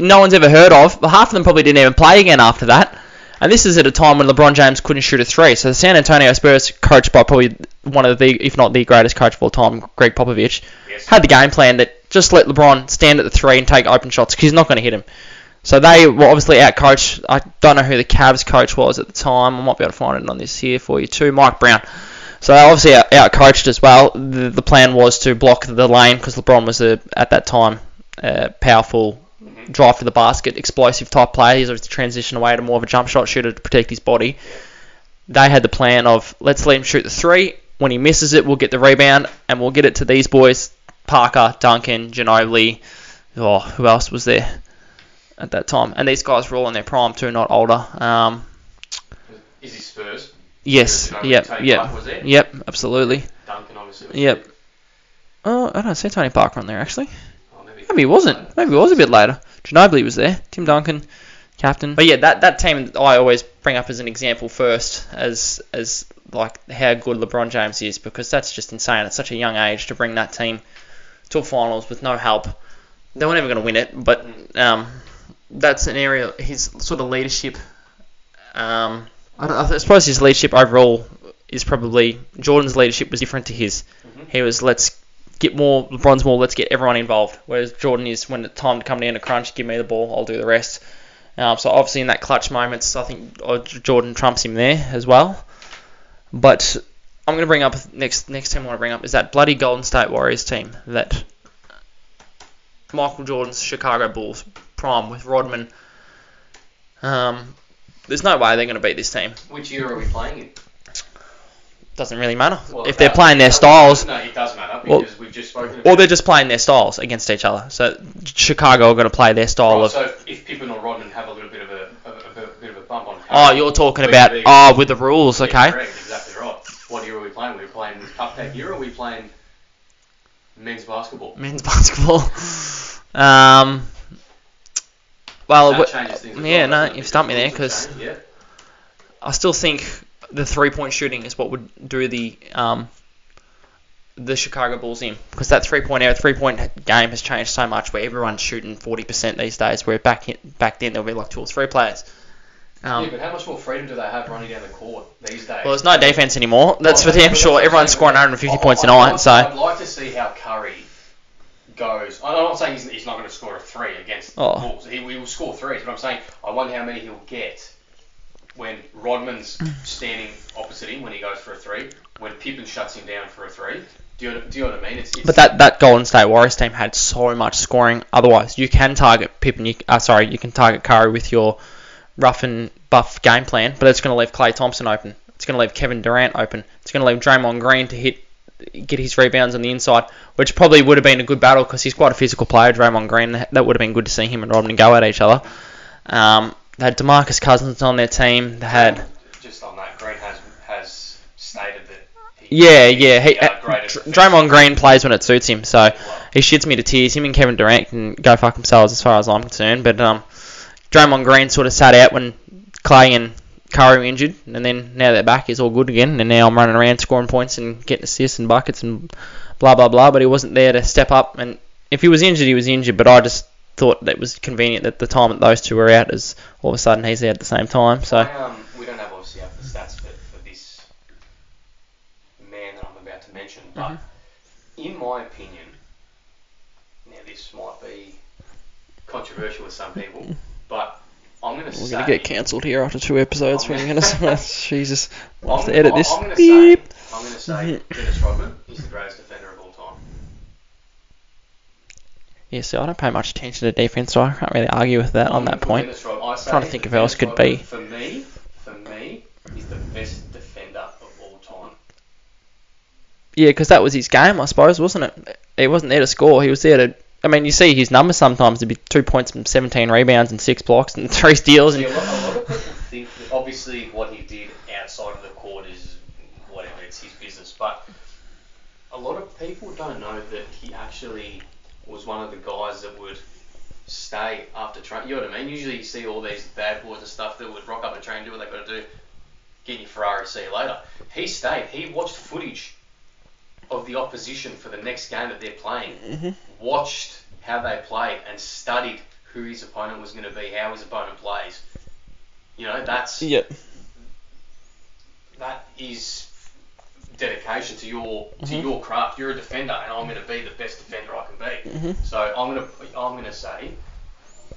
no one's ever heard of. Half of them probably didn't even play again after that. And this is at a time when LeBron James couldn't shoot a three. So the San Antonio Spurs, coached by probably one of the, if not the greatest coach of all time, Greg Popovich, yes, had the game plan that just let LeBron stand at the three and take open shots because he's not going to hit him. So they were obviously out-coached. I don't know who the Cavs coach was at the time. I might be able to find it on this here for you too. Mike Brown. So they obviously out-coached as well. The, the plan was to block the lane because LeBron was, a, at that time, a powerful drive to the basket, explosive type player. He's obviously transitioned away to more of a jump shot shooter to protect his body. They had the plan of, let's let him shoot the three. When he misses it, we'll get the rebound, and we'll get it to these boys, Parker, Duncan, Ginobili. Oh, who else was there at that time? And these guys were all in their prime too, not older. Um, Is he Spurs? Yes. Yep. Yep. Yep. Absolutely. Duncan, obviously. Was yep. Good. Oh, I don't see Tony Parker on there actually. Oh, maybe, maybe he wasn't. Maybe it was a bit later. Ginobili was there. Tim Duncan, captain. But yeah, that that team I always bring up as an example first, as as like how good LeBron James is, because that's just insane at such a young age to bring that team to a finals with no help. They were never going to win it, but um, that's an area his sort of leadership. Um. I, don't, I suppose his leadership overall is probably... Jordan's leadership was different to his. Mm-hmm. He was, let's get more, LeBron's more, let's get everyone involved. Whereas Jordan is, when it's time to come down to crunch, give me the ball, I'll do the rest. Um, so obviously in that clutch moments, I think Jordan trumps him there as well. But I'm going to bring up... Next next team I want to bring up is that bloody Golden State Warriors team that Michael Jordan's Chicago Bulls prime with Rodman... Um... There's no way they're going to beat this team. Which year are we playing in? Doesn't really matter. Well, if they're playing their styles... No, it does matter because well, we've just spoken about Or they're just playing their styles against each other. So Chicago are going to play their style right, of... So if Pippen or Rodman have a little bit of a, a, a, a, bit of a bump on... Curry, oh, you're talking about... Oh, with the rules, okay. Yeah, correct, exactly right. What year are we playing? We're playing Cupcake year or are we playing men's basketball? Men's basketball. um... Well, that changes things. Yeah, well, no, you've stumped me there because yeah. I still think the three-point shooting is what would do the um, the Chicago Bulls in, because that three-point era, three-point game has changed so much where everyone's shooting forty percent these days, where back in, back then there would be like two or three players. Um, yeah, but how much more freedom do they have running down the court these days? Well, there's no defense anymore. That's oh, for damn sure. Everyone's scoring one hundred fifty I, points I, a night. I'd, so I'd like to see how Curry... goes. I'm not saying he's, he's not going to score a three against oh. the Bulls. He, he will score threes, but I'm saying I wonder how many he'll get when Rodman's standing opposite him when he goes for a three, when Pippen shuts him down for a three. Do you, do you know what I mean? It's, it's but that, that Golden State Warriors team had so much scoring. Otherwise, you can target Pippen. You, uh, sorry, you can target Curry with your rough and buff game plan, but it's going to leave Klay Thompson open. It's going to leave Kevin Durant open. It's going to leave Draymond Green to hit. Get his rebounds on the inside, which probably would have been a good battle because he's quite a physical player, Draymond Green. That would have been good to see him and Rodman go at each other. Um, they had DeMarcus Cousins on their team. They had just on that, Green has has stated that. He yeah, yeah. He, uh, Draymond Green plays when it suits him, so he shits me to tears. Him and Kevin Durant can go fuck themselves as far as I'm concerned. But um, Draymond Green sort of sat out when Klay and Curry were injured, and then now they're back, is all good again, and now I'm running around scoring points and getting assists and buckets and blah blah blah, but he wasn't there to step up, and if he was injured, he was injured, but I just thought that it was convenient that the time that those two were out is all of a sudden he's out at the same time. So I, um, we don't have obviously up the stats for, for this man that I'm about to mention, but mm-hmm. in my opinion, now this might be controversial with some people, but I'm gonna We're going to get cancelled here after two episodes. We're going to... Jesus. I'll have to edit this. I'm going to say, I'm going to say Dennis Rodman is the greatest defender of all time. Yeah, so I don't pay much attention to defense, so I can't really argue with that on that point. I'm trying to think of who else could be. For me, for me, he's the best defender of all time. Yeah, because that was his game, I suppose, wasn't it? He wasn't there to score. He was there to... I mean, you see his numbers sometimes. It'd be two points and seventeen rebounds and six blocks and three steals. And yeah, a lot of people think that obviously what he did outside of the court is whatever, it's his business. But a lot of people don't know that he actually was one of the guys that would stay after train. You know what I mean? Usually you see all these bad boys and stuff that would rock up a train, do what they got to do, get in your Ferrari, see you later. He stayed. He watched footage of the opposition for the next game that they're playing, mm-hmm. watched how they played and studied who his opponent was going to be, how his opponent plays. You know, that's yep. that is dedication to your mm-hmm. to your craft. You're a defender, and I'm going to be the best defender I can be. Mm-hmm. So I'm going to I'm going to say,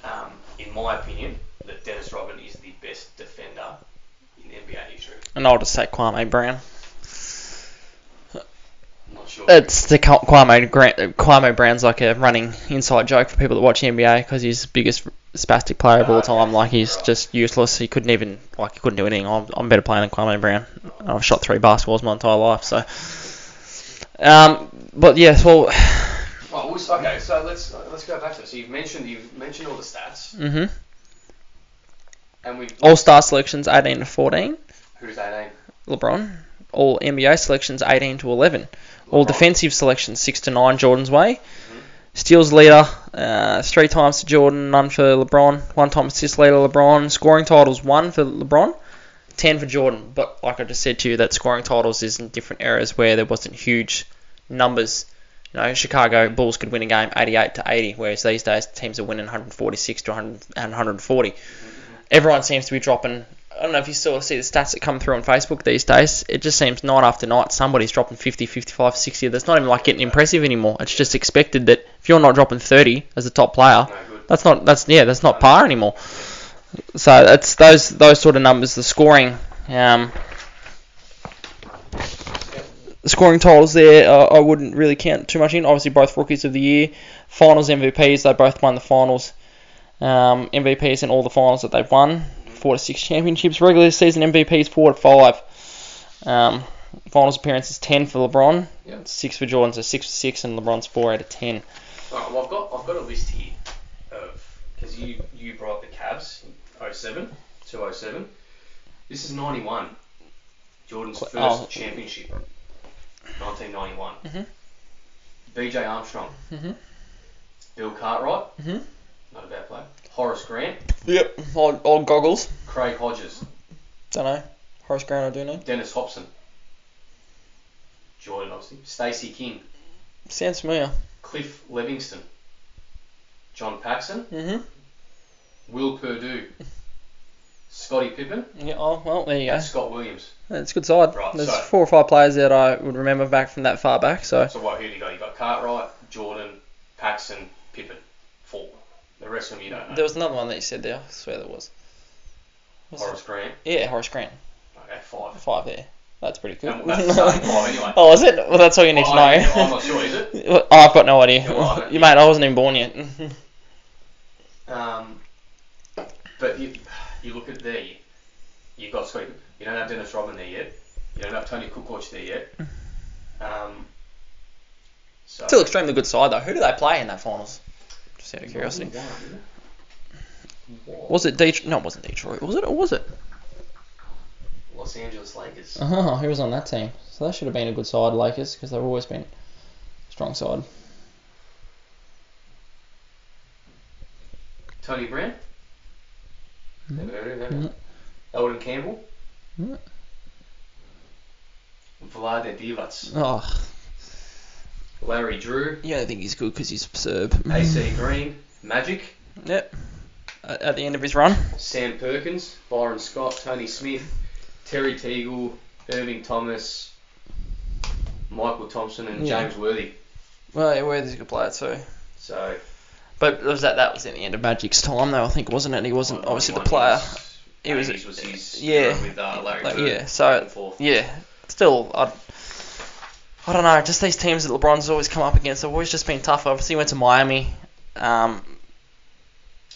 um, in my opinion, that Dennis Rodman is the best defender in N B A history. And I'll just say Kwame Brown. Not sure. It's the Kwame, Grant, Kwame Brown's like a running inside joke for people that watch the N B A because he's the biggest spastic player of all time. Like he's just useless. He couldn't even like he couldn't do anything. I'm, I'm better playing than Kwame Brown. I've shot three basketballs my entire life. So, um, but yeah, well. Well, okay. So let's let's go back to it. So you've mentioned you've mentioned all the stats. Mhm. And we all star selections eighteen to fourteen. Who's eighteen? LeBron. All N B A selections eighteen to eleven. All right. Defensive selections six to nine Jordan's way. Mm-hmm. Steals leader, uh, three times to Jordan, none for LeBron. One time assist leader, LeBron. Scoring titles, one for LeBron, ten for Jordan. But like I just said to you, that scoring titles is in different eras where there wasn't huge numbers. You know, Chicago Bulls could win a game eighty-eight to eighty, whereas these days teams are winning one forty-six to one forty. Mm-hmm. Everyone seems to be dropping... I don't know if you still see the stats that come through on Facebook these days. It just seems night after night somebody's dropping fifty, fifty-five, sixty. That's not even like getting impressive anymore. It's just expected that if you're not dropping thirty as a top player, no, that's not that's yeah that's not par anymore. So that's those those sort of numbers. The scoring, um, the scoring totals there, uh, I wouldn't really count too much in. Obviously, both rookies of the year, finals M V Ps. They both won the finals um, M V Ps in all the finals that they've won. Four to six championships. Regular season M V Ps four to five. Um, finals appearances ten for LeBron, yep. six for Jordan, so six for six, and LeBron's four out of ten. All right, well, I've got I've got a list here of because you you brought the Cavs oh seven, two oh seven. This is ninety-one. Jordan's first oh. championship, nineteen ninety-one. Mm-hmm. B J Armstrong, mm-hmm. Bill Cartwright. Mm-hmm. Not a bad player. Horace Grant. Yep, old, old goggles. Craig Hodges. Don't know. Horace Grant, I do know. Dennis Hobson. Jordan, obviously. Stacey King. Sounds familiar. Cliff Livingston. John Paxson. Mm-hmm. Will Perdue. Scottie Pippen. Yeah, oh, well, there you go. And Scott Williams. That's a good side. Right, There's so, four or five players that I would remember back from that far back. So, so what, who do you got? You got Cartwright, Jordan, Paxson, Pippen. Four. The rest of them you don't know. There was another one that you said there. I swear there was. was Horace it? Grant? Yeah, Horace Grant. Okay, five. Five there. Yeah. That's pretty cool. Well, that's the same five anyway. Oh, is it? Well, that's all you need well, to I, know. I'm not sure, is it? Oh, I've got no idea. Yeah, well, you, mate, I wasn't even born yet. um, But you you look at there. You've got Scottie. You don't have Dennis Rodman there yet. You don't have Tony Kukoč there yet. Um, so. Still extremely good side, though. Who do they play in that finals? Just out of curiosity. Was it Detroit? No, it wasn't Detroit. Was it? Or was it? Los Angeles Lakers. Oh, who was on that team? So that should have been a good side, Lakers, because they've always been a strong side. Tony Brown? Mm-hmm. Never heard of him, mm-hmm. Eldon Campbell? Mm-hmm. Vlade Divac. Oh, Larry Drew. Yeah, I think he's good because he's Serb. A C Green. Magic. Yep. At the end of his run. Sam Perkins. Byron Scott. Tony Smith. Terry Teagle. Irving Thomas. Michael Thompson and yeah. James Worthy. Well, yeah, Worthy's a good player too. So. But was that that was at the end of Magic's time though, I think, wasn't it? He wasn't well, obviously the player. He was. was his yeah. With uh, Larry like, Drew. Yeah. So. Yeah. Still, I'd. I don't know, just these teams that LeBron's always come up against have always just been tough. Obviously, he went to Miami Um,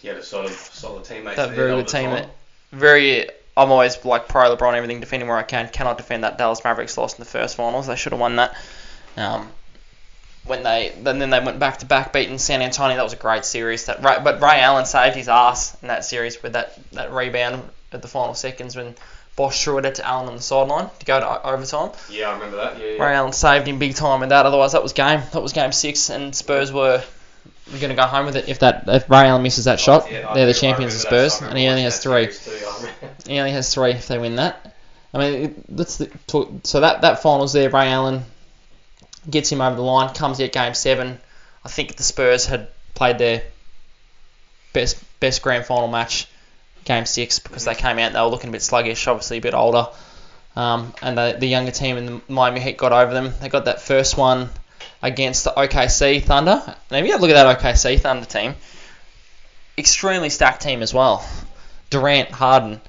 he had a solid, solid teammate. That very good teammate. Very. I'm always like pro LeBron, everything, defending where I can. Cannot defend that Dallas Mavericks loss in the first finals. They should have won that. Um, when they then then they went back to back beating San Antonio. That was a great series. That but Ray Allen saved his ass in that series with that, that rebound at the final seconds when Bosch threw it at Allen on the sideline to go to overtime. Yeah, I remember that. Yeah, yeah. Ray Allen saved him big time with that. Otherwise, that was game. That was game six, and Spurs were going to go home with it if that if Ray Allen misses that shot. Oh, yeah, they're the champions of Spurs, and he only has three. He only has three if they win that. I mean, that's the, so that that finals there. Ray Allen gets him over the line. Comes at game seven. I think the Spurs had played their best best grand final match, game six, because they came out. They were looking a bit sluggish, obviously a bit older, um, and the, the younger team in the Miami Heat got over them. They got that first one against the O K C Thunder. Now, if you have a look at that O K C Thunder team, extremely stacked team as well. Durant, Harden,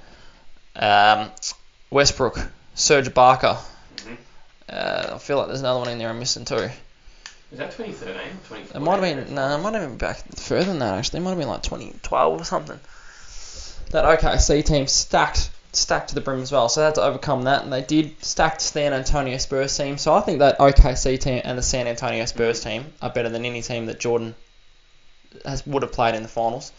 um, Westbrook, Serge Barker. Mm-hmm. Uh, I feel like there's another one in there I'm missing too. Is that twenty thirteen? It might have been. No, it might have been back further than that actually. It might have been like twenty twelve or something. That O K C team stacked, stacked to the brim as well. So they had to overcome that, and they did. Stacked San Antonio Spurs team. So I think that O K C team and the San Antonio Spurs team are better than any team that Jordan has would have played in the finals.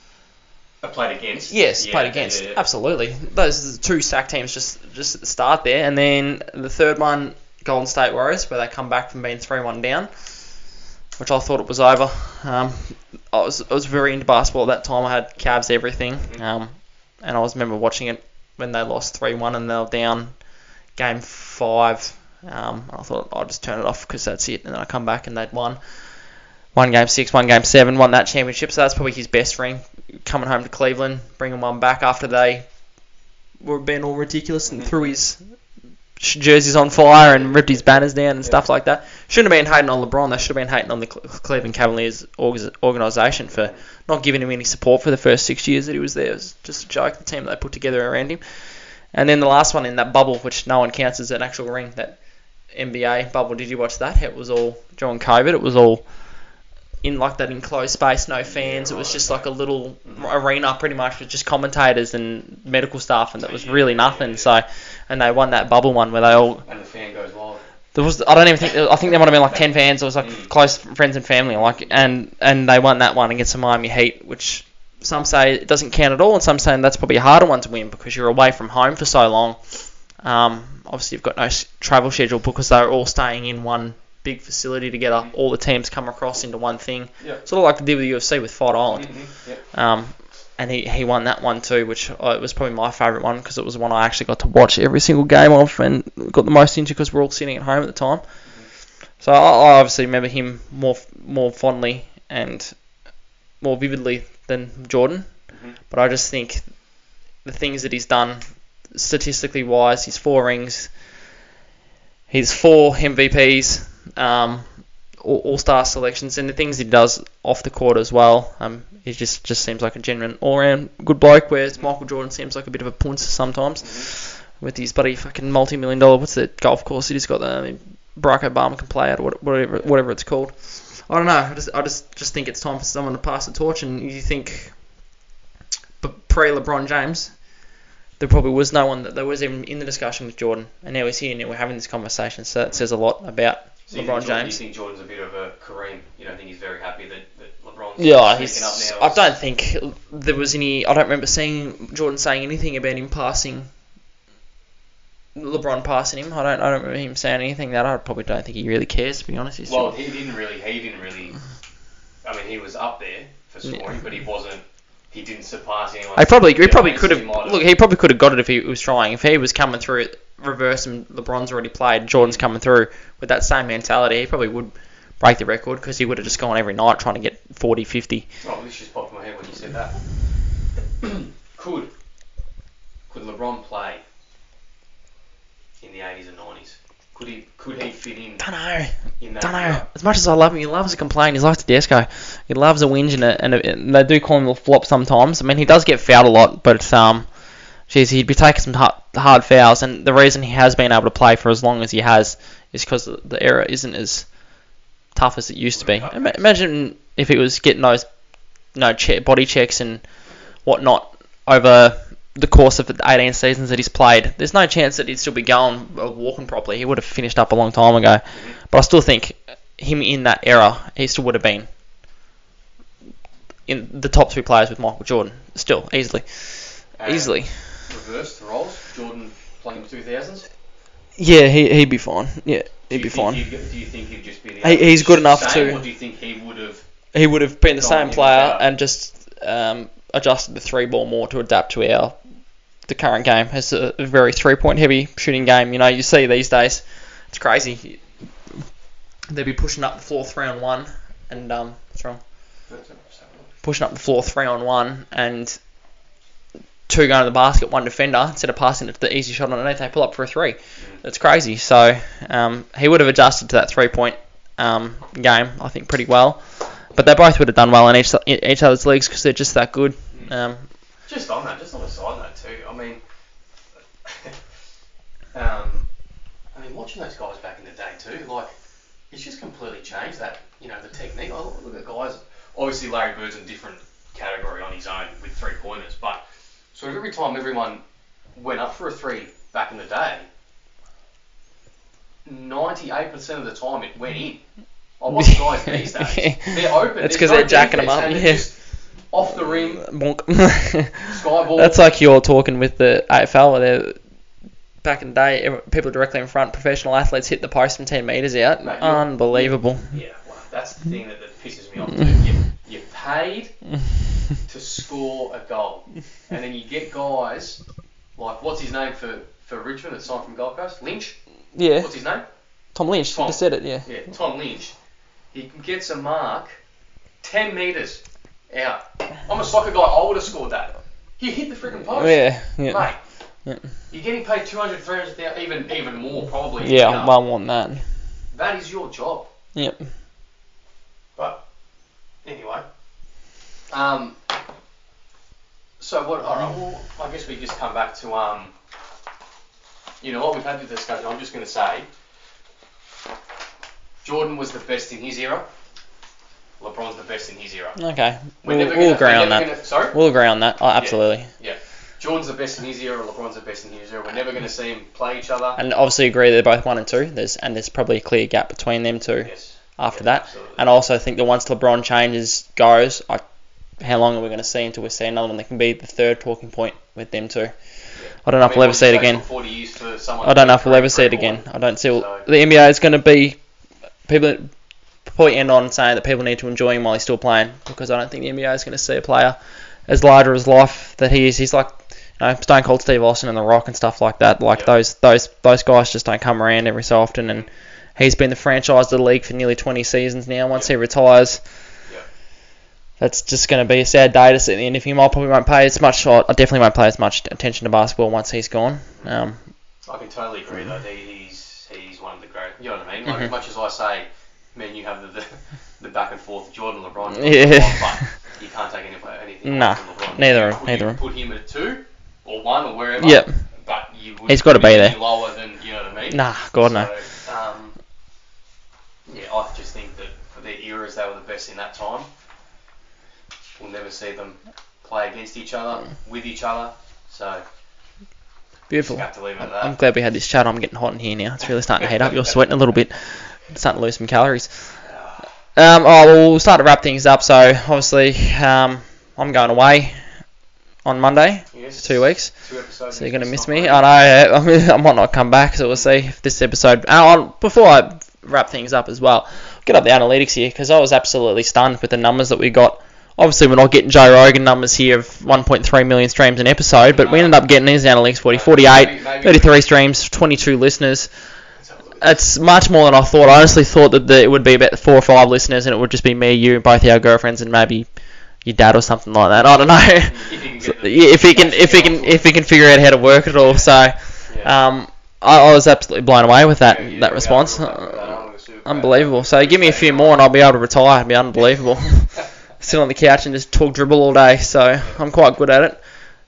I played against. Yes, yeah, played against. Yeah, yeah. Absolutely. Those two stacked teams just, just at the start there, and then the third one, Golden State Warriors, where they come back from being three one down, which I thought it was over. Um, I was I was very into basketball at that time. I had Cavs everything. Um. And I was remember watching it when they lost three one and they were down game five. Um, I thought I'll just turn it off because that's it. And then I come back and they'd won. Won game six, won game seven, won that championship. So that's probably his best ring, coming home to Cleveland, bringing one back after they were being all ridiculous and threw his jerseys on fire and ripped his banners down and yeah. stuff like that. Shouldn't have been hating on LeBron. They should have been hating on the Cleveland Cavaliers organisation for not giving him any support for the first six years that he was there. It was just a joke, the team they put together around him. And then the last one in that bubble, which no one counts as an actual ring, that N B A bubble. Did you watch that? It was all during COVID. It was all in like that enclosed space, no fans. It was just like a little arena pretty much with just commentators and medical staff, and that was really nothing. So, and they won that bubble one where they all... And the fan goes wild. There was, I don't even think, I think there might have been like ten fans. It was like mm. close friends and family, like, and, and they won that one against the Miami Heat, which some say it doesn't count at all, and some say that's probably a harder one to win because you're away from home for so long. Um, obviously, you've got no travel schedule because they're all staying in one big facility together. Mm-hmm. All the teams come across into one thing. Yep. Sort of like they did with the U F C with Fight Island. Mm-hmm. Yep. Um, and he, he won that one too, which uh, was probably my favourite one because it was the one I actually got to watch every single game of and got the most into because we're all sitting at home at the time. Mm-hmm. So I, I obviously remember him more more fondly and more vividly than Jordan. Mm-hmm. But I just think the things that he's done statistically wise, his four rings, his four M V Ps, um, all-star selections, and the things he does off the court as well. Um, he just, just seems like a genuine all-round good bloke, whereas Michael Jordan seems like a bit of a puncer sometimes mm-hmm. with his bloody fucking multi-million dollar, what's that golf course he just got there? I mean, Barack Obama can play at, whatever whatever it's called. I don't know. I just I just, just think it's time for someone to pass the torch, and you think pre-LeBron James, there probably was no one that there was even in the discussion with Jordan, and now he's here and we're having this conversation, so that says a lot about... So LeBron you think, James. You think Jordan's a bit of a Kareem? You don't think he's very happy that, that LeBron's yeah, he's, up now? I don't think there was any... I don't remember seeing Jordan saying anything about him passing... LeBron passing him. I don't I don't remember him saying anything that I probably don't think he really cares, to be honest. He's well, still, he didn't really... He didn't really... I mean, he was up there for scoring, yeah. but he wasn't... He didn't surpass anyone. I probably, he yeah, probably could have... Look, he probably could have got it if he was trying. If he was coming through... reverse and LeBron's already played, Jordan's coming through with that same mentality, he probably would break the record because he would have just gone every night trying to get forty, fifty. Oh, this just popped in my head when you said that. could could LeBron play in the eighties and nineties? Could he could he fit in? Don't know. In that Don't know. Era? As much as I love him, he loves to complain. He likes to disco. He loves a whinge, and, a, and, a, and they do call him the flop sometimes. I mean, he does get fouled a lot, but it's, um. Jeez, he'd be taking some hard, hard fouls, and the reason he has been able to play for as long as he has is because the, the era isn't as tough as it used to be. Imagine if he was getting those you know, body checks and whatnot over the course of the eighteen seasons that he's played, there's no chance that he'd still be going or walking properly. He would have finished up a long time ago. But I still think him in that era, he still would have been in the top three players with Michael Jordan. Still, easily. And easily. Reversed the roles? Jordan playing the two thousands? Yeah, he, he'd be fine. Yeah, he'd be fine. Do you think he'd just be the he, He's good enough same, to... Or do you think he would have... He would have been the same player and just um, adjusted the three ball more to adapt to our... The current game has a very three-point heavy shooting game. You know, you see these days, it's crazy. They'd be pushing up the floor three on one, and um, what's wrong? Pushing up the floor three on one, and two going to the basket, one defender. Instead of passing it to the easy shot underneath, they pull up for a three. That's crazy. So um, he would have adjusted to that three-point um, game, I think, pretty well. But they both would have done well in each in each other's leagues because they're just that good. Um, Just on that, just on the side note too, I mean, um, I mean, watching those guys back in the day too, like, it's just completely changed that, you know, the technique. I look at guys, obviously Larry Bird's in a different category on his own with three-pointers, but sort of every time everyone went up for a three back in the day, ninety-eight percent of the time it went in. I watch guys these days, they're open. That's because no they're jacking them up, yeah. Off the rim, skyball. That's like you're talking with the A F L where they're, back in the day, people directly in front, professional athletes hit the post from ten metres out. Mate, unbelievable. Yeah, well, that's the thing that, that pisses me off too. You, you're paid to score a goal. And then you get guys, like, what's his name for, for Richmond that's signed from Gold Coast? Lynch? Yeah. What's his name? Tom Lynch. Tom. I said it, yeah. Yeah, Tom Lynch. He gets a mark ten metres. Out. I'm a soccer guy, I would have scored that. He hit the freaking post. Yeah, yeah. Mate, yeah. You're getting paid two hundred, three hundred thousand, even, even more probably. Yeah, I want that. That is your job. Yep. But, anyway. Um. So, what, alright, well, I guess we just come back to, um, you know what, we've had the discussion, I'm just going to say, Jordan was the best in his era. LeBron's the best in his era. Okay. We're we'll, gonna, we'll agree on that. Gonna, sorry? We'll agree on that. Oh, absolutely. Yeah. yeah. Jordan's the best in his era. LeBron's the best in his era. We're never going to see them play each other. And obviously agree they're both one and two. There's And there's probably a clear gap between them two yes. after yeah, that. Absolutely. And I also think that once LeBron changes, goes, I, how long are we going to see until we see another one that can be the third talking point with them two? Yeah. I don't know I mean, if we'll ever see it again. I don't know if we'll ever see it again. I don't see... So, the N B A is going to be... people. Probably end on saying that people need to enjoy him while he's still playing, because I don't think the N B A is going to see a player as larger as life that he is. He's like, you know, Stone Cold Steve Austin and The Rock and stuff like that. Like yeah. those those those guys just don't come around every so often, and he's been the franchise of the league for nearly twenty seasons now. Once yeah. he retires, yeah. that's just going to be a sad day to see at the end of him. I probably won't pay as much. I definitely won't pay as much attention to basketball once he's gone. Um, I can totally agree though. He's he's one of the great. You know what I mean? Like mm-hmm. as much as I say. I mean, you have the, the the back and forth, Jordan, LeBron, yeah. LeBron, but you can't take any, anything nah, from LeBron. Neither, would neither. You put him at two or one or wherever. Yep. But you would. He's got to be there. Lower than you know what I mean. Nah, God so, no. Um, yeah, I just think that for their eras, they were the best in that time. We'll never see them play against each other, with each other. So. Beautiful. Just have to leave it at that. I'm glad we had this chat. I'm getting hot in here now. It's really starting to heat up. You're sweating a little bit. Starting to lose some calories. Um, oh, well, we'll start to wrap things up. So, obviously, um, I'm going away on Monday. Yes. Two weeks. Two episodes. So, you're going to miss me. I know. I, mean, I might not come back. So, we'll see if this episode... Uh, before I wrap things up as well, get up the analytics here, because I was absolutely stunned with the numbers that we got. Obviously, we're not getting Joe Rogan numbers here of one point three million streams an episode, but no. we ended up getting his analytics, what, forty-eight, maybe, maybe. thirty-three streams, twenty-two listeners. It's much more than I thought. I honestly thought that the, it would be about four or five listeners, and it would just be me, you, both our girlfriends, and maybe your dad or something like that. I don't know. so, yeah, if he can, if he can, if he can figure out how to work it all. So, um, I, I was absolutely blown away with that yeah, that response. Uh, unbelievable. So give me a few more, and I'll be able to retire. It'd be unbelievable. Sit on the couch and just talk dribble all day. So I'm quite good at it.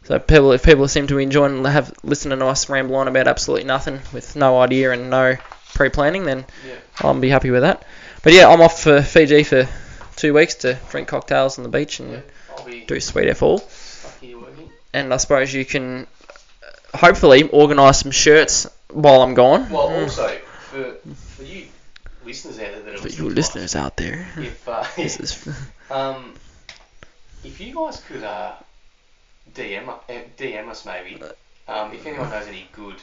So people, if people seem to enjoy and have listened to us ramble on about absolutely nothing with no idea and no pre-planning, then yeah. I'll be happy with that. But yeah, I'm off for Fiji for two weeks to drink cocktails on the beach and yeah, do sweet F all. And I suppose you can hopefully organise some shirts while I'm gone. Well, mm. also, for, for you listeners out there... For you listeners life, out there. If, uh, this is um, if you guys could uh, D M, uh, D M us maybe, um, if anyone knows any good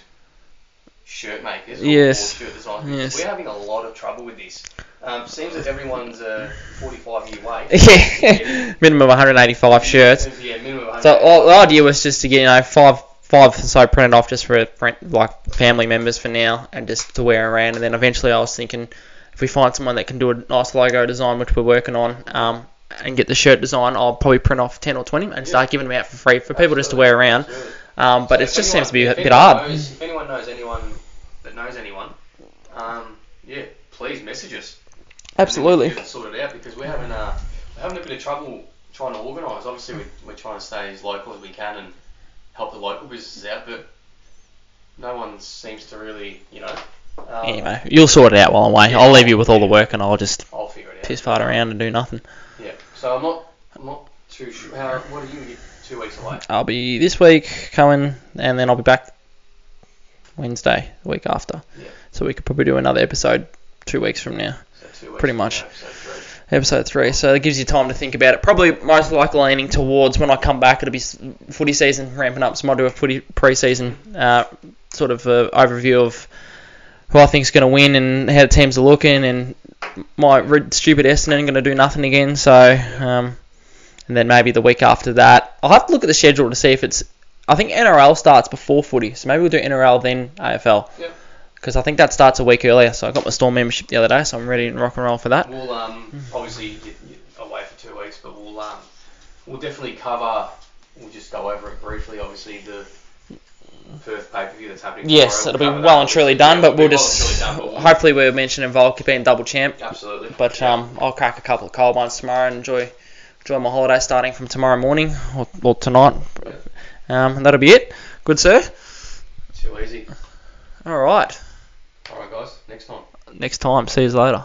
shirt makers or, yes. or shirt designers, yes. we're having a lot of trouble with this. Um, seems that everyone's a forty-five year wait. Yeah, minimum one hundred eighty-five shirts. Yeah, minimum one hundred eighty-five. So all, the idea was just to get, you know, five five or so printed off just for like family members for now and just to wear around. And then eventually I was thinking if we find someone that can do a nice logo design, which we're working on, um, and get the shirt design, I'll probably print off ten or twenty and yeah. start giving them out for free for Absolutely. people just to wear around. Um, but so it just anyone, seems to be a bit hard. Knows, if anyone knows anyone that knows anyone, um, yeah, please message us. Absolutely. And sort it out because we're having a we're having a bit of trouble trying to organise. Obviously, we're, we're trying to stay as local as we can and help the local businesses out, but no one seems to really, you know. Um, anyway, you'll sort it out while I'm away. Yeah, I'll leave you with all the work, and I'll just I'll figure it out. piss fart around and do nothing. Yeah. So I'm not I'm not too sure. How, what are you two weeks away? I'll be this week coming, and then I'll be back Wednesday the week after. Yeah. So we could probably do another episode two weeks from now. Pretty much. Episode three. episode three. So it gives you time to think about it. Probably most likely leaning towards when I come back, it'll be footy season ramping up. So I might do a footy pre-season uh, sort of uh, overview of who I think's going to win and how the teams are looking. And my stupid Essendon going to do nothing again. So, um, and then maybe the week after that, I'll have to look at the schedule to see if it's. I think N R L starts before footy, so maybe we'll do N R L then A F L. Yeah. Because I think that starts a week earlier, so I got my Storm membership the other day, so I'm ready to rock and roll for that. We'll um, obviously get, get away for two weeks, but we'll um, we'll definitely cover. We'll just go over it briefly. Obviously, the Perth pay-per-view that's happening. Yes, tomorrow. We'll it'll be well and truly done, but we'll just hopefully we'll mention involved being double champ. Absolutely. But yeah. um, I'll crack a couple of cold ones tomorrow and enjoy enjoy my holiday starting from tomorrow morning or, or tonight. Yeah. Um, and that'll be it. Good sir. Too easy. All right. All right, guys. Next time. Next time. See you later.